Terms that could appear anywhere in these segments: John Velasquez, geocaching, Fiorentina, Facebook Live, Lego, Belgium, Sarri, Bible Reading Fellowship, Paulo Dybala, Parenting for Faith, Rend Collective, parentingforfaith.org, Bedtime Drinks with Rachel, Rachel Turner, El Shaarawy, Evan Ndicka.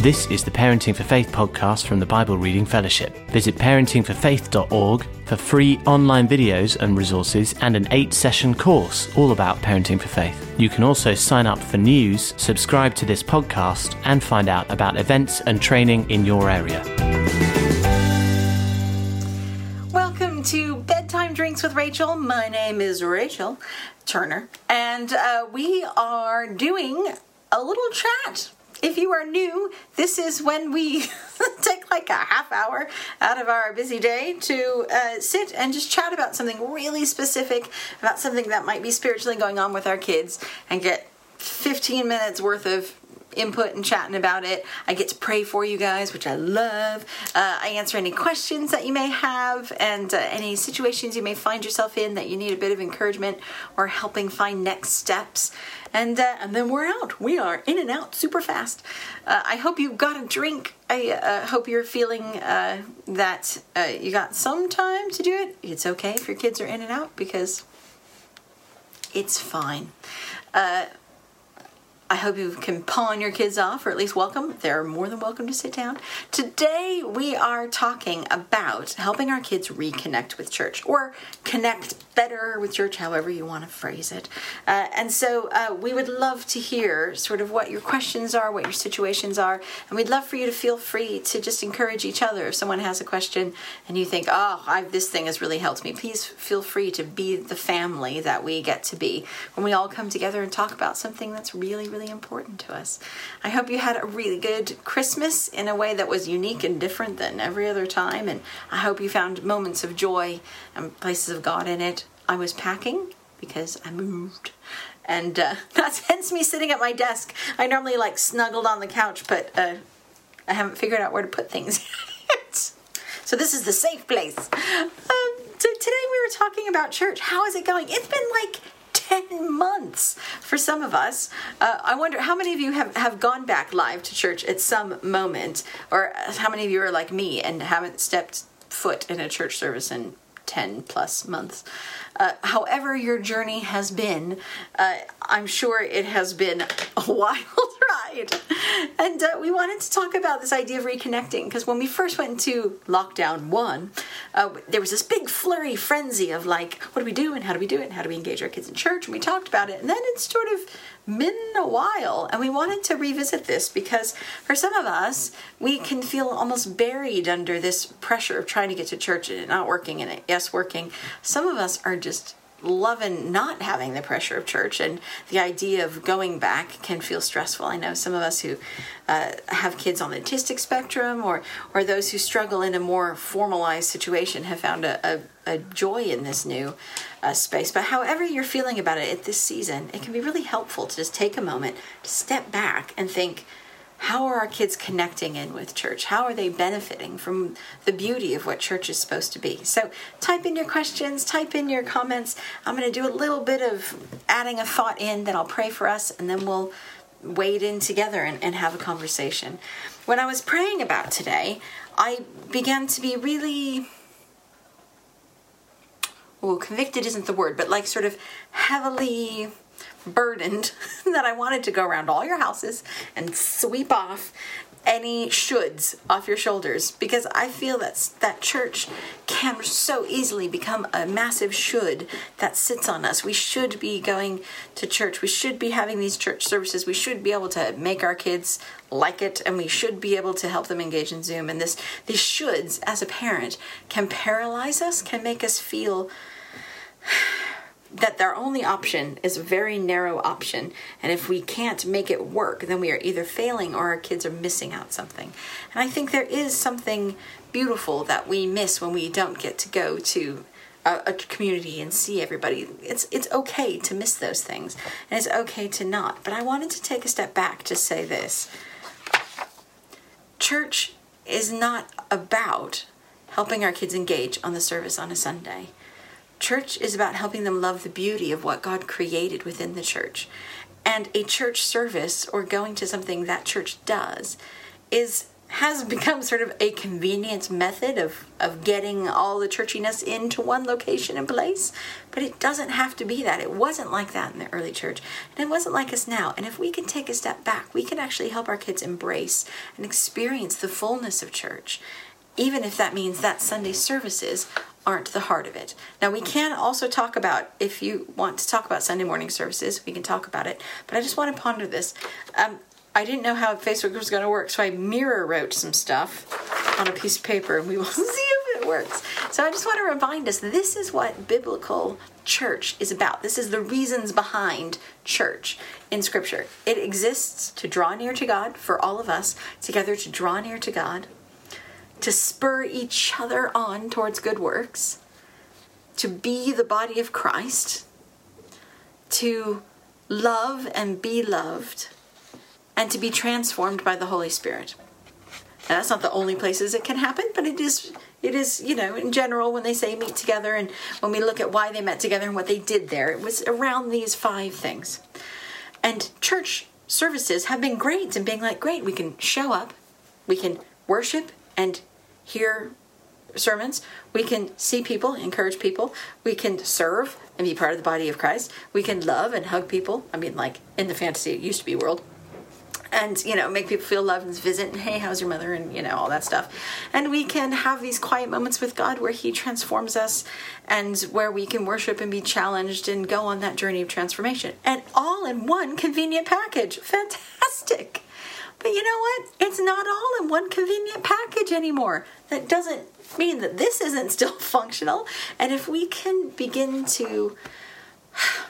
This is the Parenting for Faith podcast from the Bible Reading Fellowship. Visit parentingforfaith.org for free online videos and resources and an 8-session course all about Parenting for Faith. You can also sign up for news, subscribe to this podcast, and find out about events and training in your area. Welcome to Bedtime Drinks with Rachel. My name is Rachel Turner, and we are doing a little chat. If you are new, this is when we take like a half hour out of our busy day to sit and just chat about something really specific, about something that might be spiritually going on with our kids, and get 15 minutes worth of input and chatting about it. I get to pray for you guys, which I love. I answer any questions that you may have, and any situations you may find yourself in that you need a bit of encouragement or helping find next steps. And then we're out. We are in and out super fast. I hope you got a drink. I hope you're feeling that you got some time to do it. It's okay if your kids are in and out, because it's fine. I hope you can pawn your kids off, or at least welcome. They're more than welcome to sit down. Today we are talking about helping our kids reconnect with church, or connect better with church, however you want to phrase it. And so we would love to hear sort of what your questions are, what your situations are, and we'd love for you to feel free to just encourage each other. If someone has a question and you think, this thing has really helped me, please feel free to be the family that we get to be when we all come together and talk about something that's really, really important to us. I hope you had a really good Christmas in a way that was unique and different than every other time, and I hope you found moments of joy and places of God in it. I was packing because I moved, and that's hence me sitting at my desk. I normally like snuggled on the couch, but I haven't figured out where to put things yet. So this is the safe place. So today we were talking about church. How is it going? It's been like 10 months for some of us. I wonder how many of you have gone back live to church at some moment, or how many of you are like me and haven't stepped foot in a church service in 10 plus months. However your journey has been, I'm sure it has been a wild ride. And we wanted to talk about this idea of reconnecting, because when we first went into lockdown one, there was this big flurry frenzy of like, what do we do and how do we do it and how do we engage our kids in church? And we talked about it, and then it's sort of been a while, and we wanted to revisit this because for some of us, we can feel almost buried under this pressure of trying to get to church and it not working and it yes working. Some of us are just loving not having the pressure of church, and the idea of going back can feel stressful. I know some of us who have kids on the autistic spectrum, or those who struggle in a more formalized situation, have found a joy in this new space. But however you're feeling about it at this season, it can be really helpful to just take a moment to step back and think, how are our kids connecting in with church? How are they benefiting from the beauty of what church is supposed to be? So type in your questions, type in your comments. I'm going to do a little bit of adding a thought in, then I'll pray for us, and then we'll wade in together and have a conversation. When I was praying about today, I began to be really, convicted isn't the word, but like sort of heavily burdened that I wanted to go around all your houses and sweep off any shoulds off your shoulders, because I feel that church can so easily become a massive should that sits on us. We should be going to church. We should be having these church services. We should be able to make our kids like it, and we should be able to help them engage in Zoom. And these shoulds, as a parent, can paralyze us, can make us feel that their only option is a very narrow option, and if we can't make it work, then we are either failing or our kids are missing out something. And I think there is something beautiful that we miss when we don't get to go to a community and see everybody. It's okay to miss those things, and it's okay to not. But I wanted to take a step back to say this. Church is not about helping our kids engage on the service on a Sunday. Church is about helping them love the beauty of what God created within the church. And a church service, or going to something that church does, is has become sort of a convenience method of getting all the churchiness into one location and place. But it doesn't have to be that. It wasn't like that in the early church, and it wasn't like us now. And if we can take a step back, we can actually help our kids embrace and experience the fullness of church, even if that means that Sunday services aren't the heart of it. Now, we can also talk about, if you want to talk about Sunday morning services, we can talk about it. But I just want to ponder this. I didn't know how Facebook was going to work, so I mirror wrote some stuff on a piece of paper, and we will see if it works. So I just want to remind us, this is what biblical church is about. This is the reasons behind church in Scripture. It exists to draw near to God, for all of us together to draw near to God, to spur each other on towards good works, to be the body of Christ, to love and be loved, and to be transformed by the Holy Spirit. Now, that's not the only places it can happen, but it is, you know, in general, when they say meet together and when we look at why they met together and what they did there, it was around these 5 things. And church services have been great in being like, great, we can show up, we can worship and hear sermons, we can see people, encourage people, we can serve and be part of the body of Christ, we can love and hug people. I mean, like in the fantasy, it used to be world. And, you know, make people feel loved and visit, and hey, how's your mother? And, you know, all that stuff. And we can have these quiet moments with God where He transforms us and where we can worship and be challenged and go on that journey of transformation. And all in one convenient package. Fantastic. But you know what? It's not all in one convenient package anymore. That doesn't mean that this isn't still functional. And if we can begin to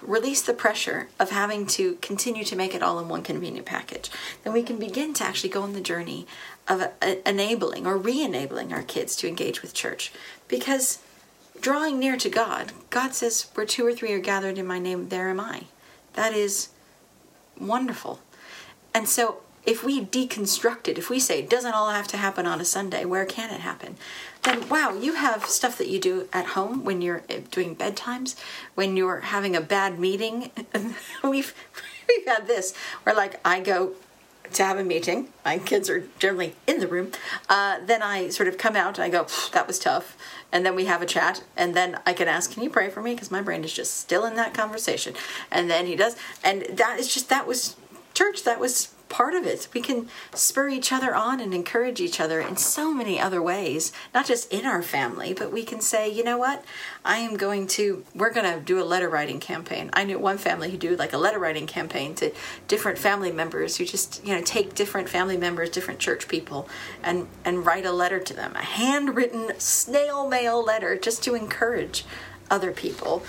release the pressure of having to continue to make it all in one convenient package, then we can begin to actually go on the journey of enabling or re-enabling our kids to engage with church. Because drawing near to God, God says, where 2 or 3 are gathered in my name, there am I. That is wonderful. And so if we deconstruct it, if we say, doesn't all have to happen on a Sunday, where can it happen? Then, wow, you have stuff that you do at home when you're doing bedtimes, when you're having a bad meeting. We've had this, where like I go to have a meeting, my kids are generally in the room, then I sort of come out and I go, that was tough, and then we have a chat, and then I can ask, can you pray for me? Because my brain is just still in that conversation. And then he does, and that was church, that was part of it. We can spur each other on and encourage each other in so many other ways, not just in our family, but we can say, you know what, we're going to do a letter writing campaign. I knew one family who do like a letter writing campaign to different family members who just, you know, take different family members, different church people, and write a letter to them, a handwritten snail mail letter, just to encourage other people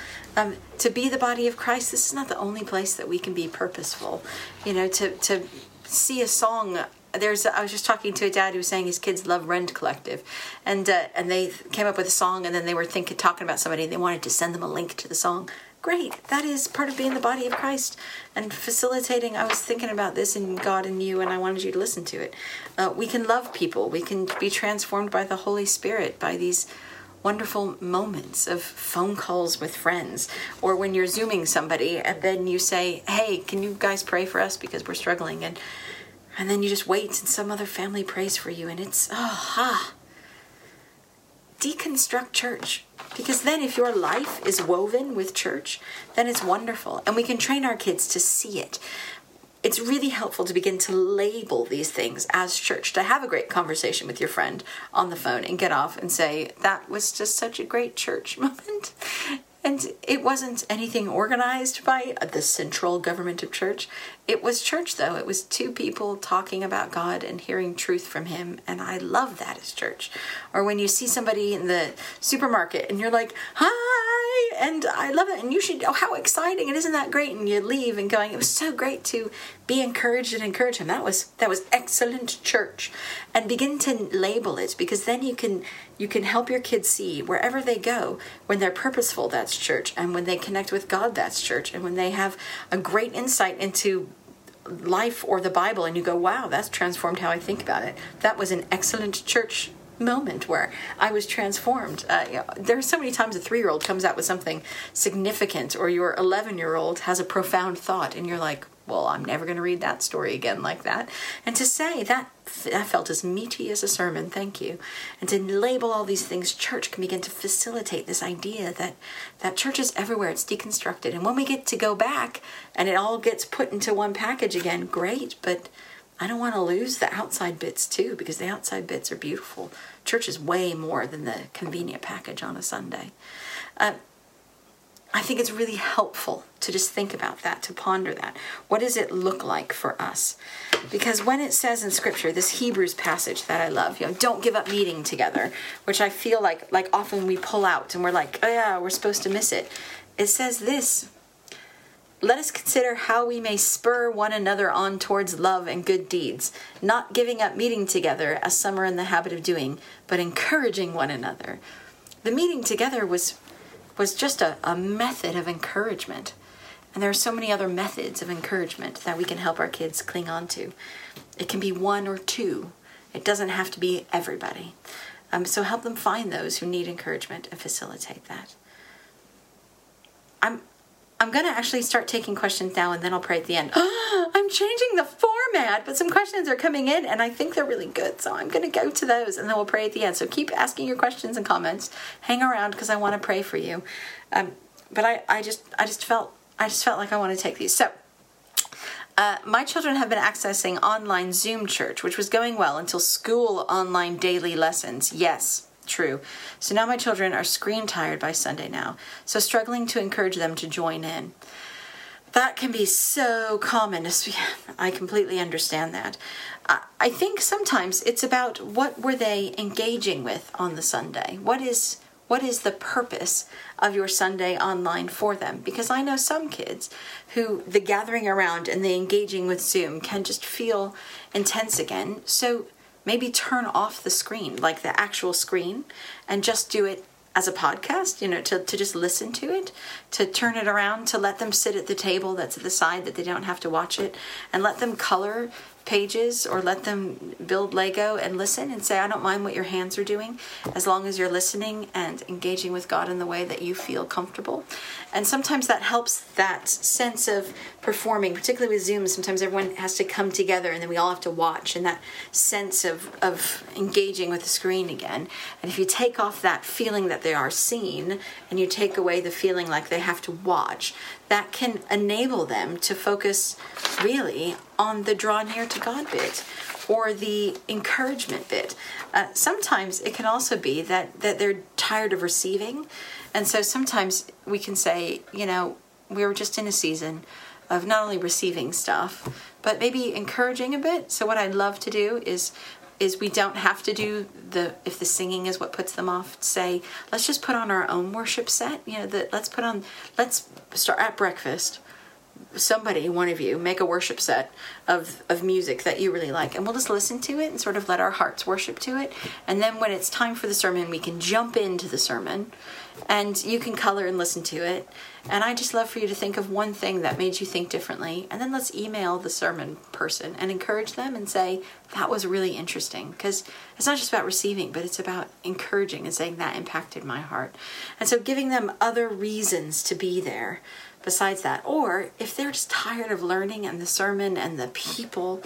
to be the body of Christ. This is not the only place that we can be purposeful, you know, to see a song. I was just talking to a dad who was saying his kids love Rend Collective, and they came up with a song, and then they were talking about somebody, and they wanted to send them a link to the song. Great, that is part of being the body of Christ and facilitating. I was thinking about this in God and you, and I wanted you to listen to it. We can love people. We can be transformed by the Holy Spirit, by these wonderful moments of phone calls with friends, or when you're Zooming somebody and then you say, hey, can you guys pray for us because we're struggling? And then you just wait and some other family prays for you, and it's, deconstruct church. Because then if your life is woven with church, then it's wonderful. And we can train our kids to see it. It's really helpful to begin to label these things as church, to have a great conversation with your friend on the phone and get off and say, that was just such a great church moment. And it wasn't anything organized by the central government of church. It was church, though. It was 2 people talking about God and hearing truth from Him, and I love that as church. Or when you see somebody in the supermarket and you're like, hi, and I love it, and you should, oh, how exciting, and isn't that great? And you leave and going, it was so great to be encouraged and encourage him. That was excellent church. And begin to label it, because then you can help your kids see wherever they go, when they're purposeful, that's church, and when they connect with God, that's church, and when they have a great insight into life or the Bible, and you go, wow, that's transformed how I think about it. That was an excellent church moment where I was transformed. You know, there are so many times a 3-year-old comes out with something significant, or your 11-year-old has a profound thought, and you're like, well, I'm never going to read that story again like that. And to say that felt as meaty as a sermon, thank you. And to label all these things, church can begin to facilitate this idea that church is everywhere, it's deconstructed. And when we get to go back and it all gets put into one package again, great, but I don't want to lose the outside bits too, because the outside bits are beautiful. Church is way more than the convenient package on a Sunday. I think it's really helpful to just think about that, to ponder that. What does it look like for us? Because when it says in Scripture, this Hebrews passage that I love, you know, don't give up meeting together, which I feel like often we pull out and we're like, oh yeah, we're supposed to miss it. It says this, let us consider how we may spur one another on towards love and good deeds, not giving up meeting together as some are in the habit of doing, but encouraging one another. The meeting together was just a method of encouragement. And there are so many other methods of encouragement that we can help our kids cling on to. It can be one or two. It doesn't have to be everybody. So help them find those who need encouragement and facilitate that. I'm going to actually start taking questions now, and then I'll pray at the end. I'm changing the format, but some questions are coming in, and I think they're really good, so I'm going to go to those, and then we'll pray at the end. So keep asking your questions and comments. Hang around, because I want to pray for you. But I just felt like I want to take these. So my children have been accessing online Zoom church, which was going well until school online daily lessons. Yes. True. So now my children are screen tired by Sunday now, so struggling to encourage them to join in. That can be so common. I completely understand that. I think sometimes it's about what were they engaging with on the Sunday? What is the purpose of your Sunday online for them? Because I know some kids who the gathering around and the engaging with Zoom can just feel intense again. So maybe turn off the screen, like the actual screen, and just do it as a podcast, you know, to just listen to it, to turn it around, to let them sit at the table that's at the side that they don't have to watch it, and let them color pages or let them build Lego and listen and say, I don't mind what your hands are doing as long as you're listening and engaging with God in the way that you feel comfortable. And sometimes that helps that sense of performing, particularly with Zoom. Sometimes everyone has to come together and then we all have to watch, and that sense of engaging with the screen again. And if you take off that feeling that they are seen and you take away the feeling like they have to watch, that can enable them to focus really on the draw near to God bit or the encouragement bit. Sometimes it can also be that they're tired of receiving. And so sometimes we can say, you know, we were just in a season of not only receiving stuff, but maybe encouraging a bit. So what I love to do is we don't have to do if the singing is what puts them off, say, let's just put on our own worship set. You know, let's start at breakfast. Somebody, one of you, make a worship set of music that you really like, and we'll just listen to it and sort of let our hearts worship to it. And then when it's time for the sermon, we can jump into the sermon and you can color and listen to it. And I just love for you to think of one thing that made you think differently. And then let's email the sermon person and encourage them and say, that was really interesting. Because it's not just about receiving, but it's about encouraging and saying that impacted my heart. And so giving them other reasons to be there besides that. Or if they're just tired of learning and the sermon and the people,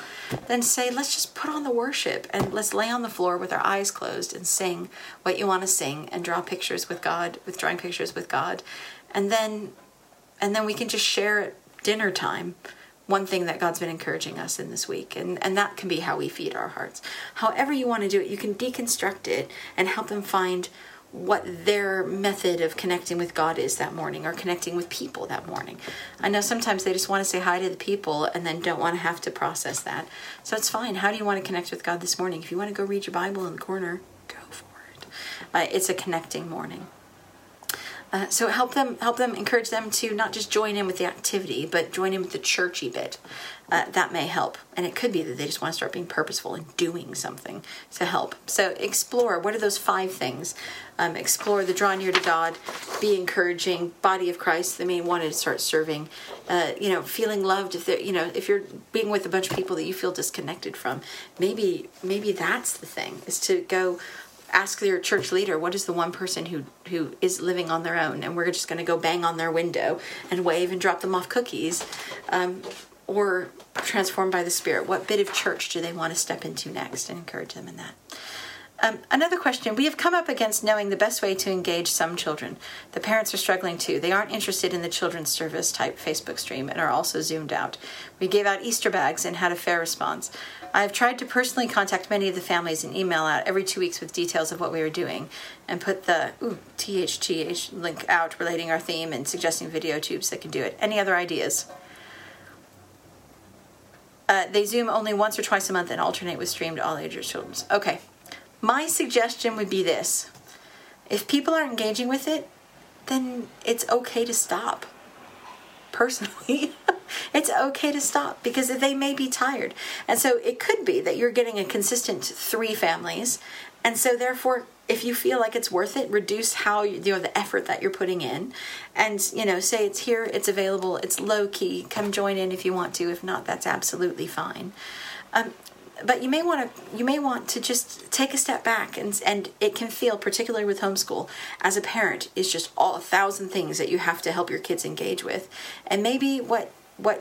then say, let's just put on the worship and let's lay on the floor with our eyes closed and sing what you want to sing and draw pictures with God, with drawing pictures with God. And then we can just share at dinner time one thing that God's been encouraging us in this week. And that can be how we feed our hearts. However you want to do it, you can deconstruct it and help them find what their method of connecting with God is that morning, or connecting with people that morning. I know sometimes they just want to say hi to the people and then don't want to have to process that. So it's fine. How do you want to connect with God this morning? If you want to go read your Bible in the corner, go for it. It's a connecting morning. So help them, encourage them to not just join in with the activity, but join in with the churchy bit. That may help. And it could be that they just want to start being purposeful and doing something to help. So explore, what are those 5 things? Explore the draw near to God, be encouraging, body of Christ. They may want to start serving, feeling loved. If you're being with a bunch of people that you feel disconnected from, maybe that's the thing, is to go ask their church leader, what is the one person who is living on their own, and we're just going to go bang on their window and wave and drop them off cookies. or transformed by the Spirit? What bit of church do they want to step into next, and encourage them in that? Another question. We have come up against knowing the best way to engage some children. The parents are struggling too. They aren't interested in the children's service type Facebook stream and are also zoomed out. We gave out Easter bags and had a fair response. I have tried to personally contact many of the families and email out every 2 weeks with details of what we were doing, and put the THTH link out relating our theme and suggesting video tubes that can do it. Any other ideas? They Zoom only once or twice a month and alternate with streamed all-ages children. Okay. My suggestion would be this. If people aren't engaging with it, then it's okay to stop. Personally, it's okay to stop, because they may be tired. And so it could be that you're getting a consistent 3 families. And so therefore, if you feel like it's worth it, reduce how the effort that you're putting in, and say it's here, it's available, it's low key. Come join in if you want to. If not, that's absolutely fine. But you may want to just take a step back, and it can feel, particularly with homeschool, as a parent, is just all 1,000 things that you have to help your kids engage with. And maybe what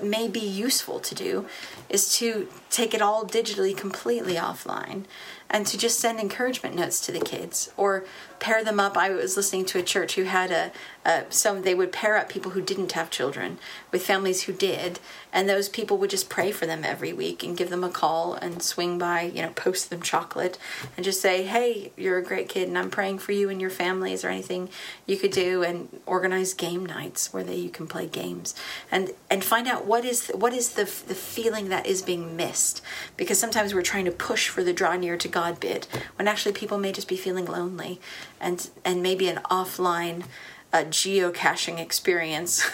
may be useful to do is to take it all digitally, completely offline, and to just send encouragement notes to the kids, or pair them up. I was listening to a church who had they would pair up people who didn't have children with families who did, and those people would just pray for them every week and give them a call and swing by, post them chocolate and just say, hey, you're a great kid and I'm praying for you and your families, or anything you could do, and organize game nights where you can play games and find out what is the feeling that is being missed, because sometimes we're trying to push for the draw near to God bit when actually people may just be feeling lonely, and maybe an offline geocaching experience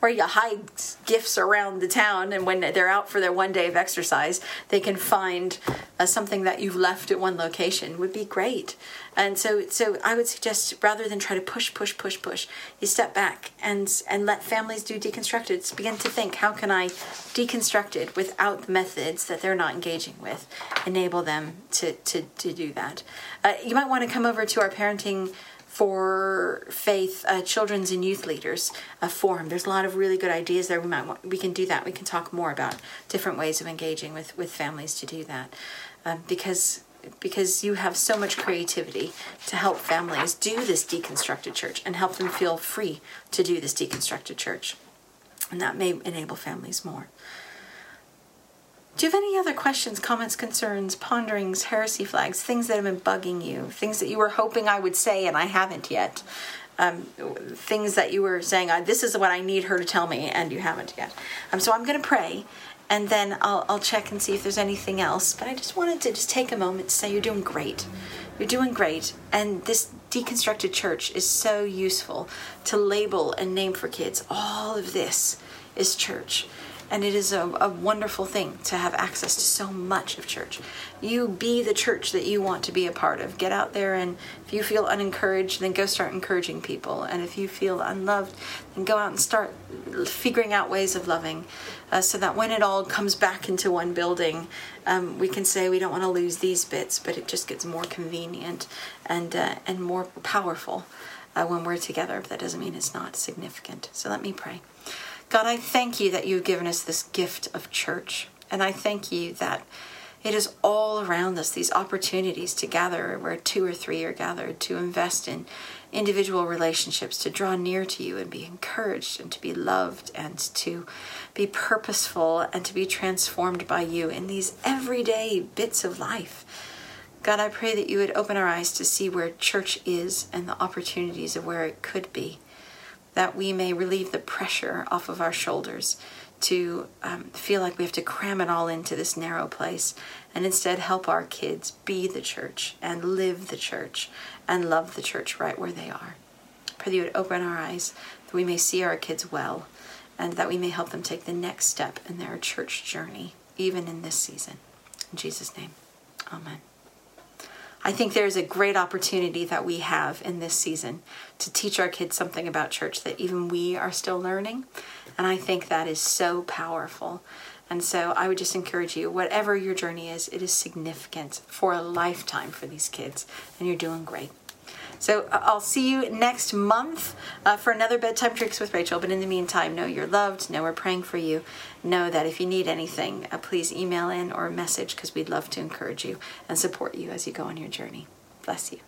where you hide gifts around the town, and when they're out for their one day of exercise, they can find something that you've left at one location would be great. And so I would suggest, rather than try to push, you step back and let families do deconstructed. Begin to think, how can I deconstruct it without the methods that they're not engaging with? Enable them to do that. You might want to come over to our Parenting for Faith Children's and Youth Leaders Forum. There's a lot of really good ideas there. We can do that. We can talk more about different ways of engaging with families to do that, because you have so much creativity to help families do this deconstructed church and help them feel free to do this deconstructed church. And that may enable families more. Do you have any other questions, comments, concerns, ponderings, heresy flags, things that have been bugging you, things that you were hoping I would say and I haven't yet, things that you were saying, this is what I need her to tell me, and you haven't yet? So I'm going to pray, and then I'll check and see if there's anything else. But I just wanted to just take a moment to say you're doing great. You're doing great, and this deconstructed church is so useful to label and name for kids. All of this is church. And it is a wonderful thing to have access to so much of church. You be the church that you want to be a part of. Get out there, and if you feel unencouraged, then go start encouraging people. And if you feel unloved, then go out and start figuring out ways of loving, so that when it all comes back into one building, we can say we don't want to lose these bits, but it just gets more convenient and more powerful when we're together. But that doesn't mean it's not significant. So let me pray. God, I thank you that you've given us this gift of church. And I thank you that it is all around us, these opportunities to gather where 2 or 3 are gathered, to invest in individual relationships, to draw near to you and be encouraged and to be loved and to be purposeful and to be transformed by you in these everyday bits of life. God, I pray that you would open our eyes to see where church is and the opportunities of where it could be, that we may relieve the pressure off of our shoulders to feel like we have to cram it all into this narrow place, and instead help our kids be the church and live the church and love the church right where they are. Pray that you would open our eyes, that we may see our kids well, and that we may help them take the next step in their church journey, even in this season. In Jesus' name, amen. I think there's a great opportunity that we have in this season to teach our kids something about church that even we are still learning. And I think that is so powerful. And so I would just encourage you, whatever your journey is, it is significant for a lifetime for these kids, and you're doing great. So I'll see you next month for another Bedtime Drinks with Rachel. But in the meantime, know you're loved. Know we're praying for you. Know that if you need anything, please email in or message, because we'd love to encourage you and support you as you go on your journey. Bless you.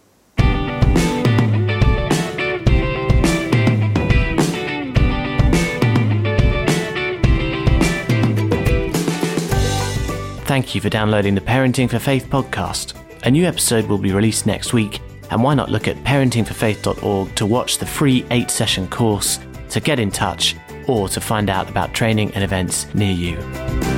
Thank you for downloading the Parenting for Faith podcast. A new episode will be released next week, and why not look at parentingforfaith.org to watch the free 8-session course, to get in touch, or to find out about training and events near you.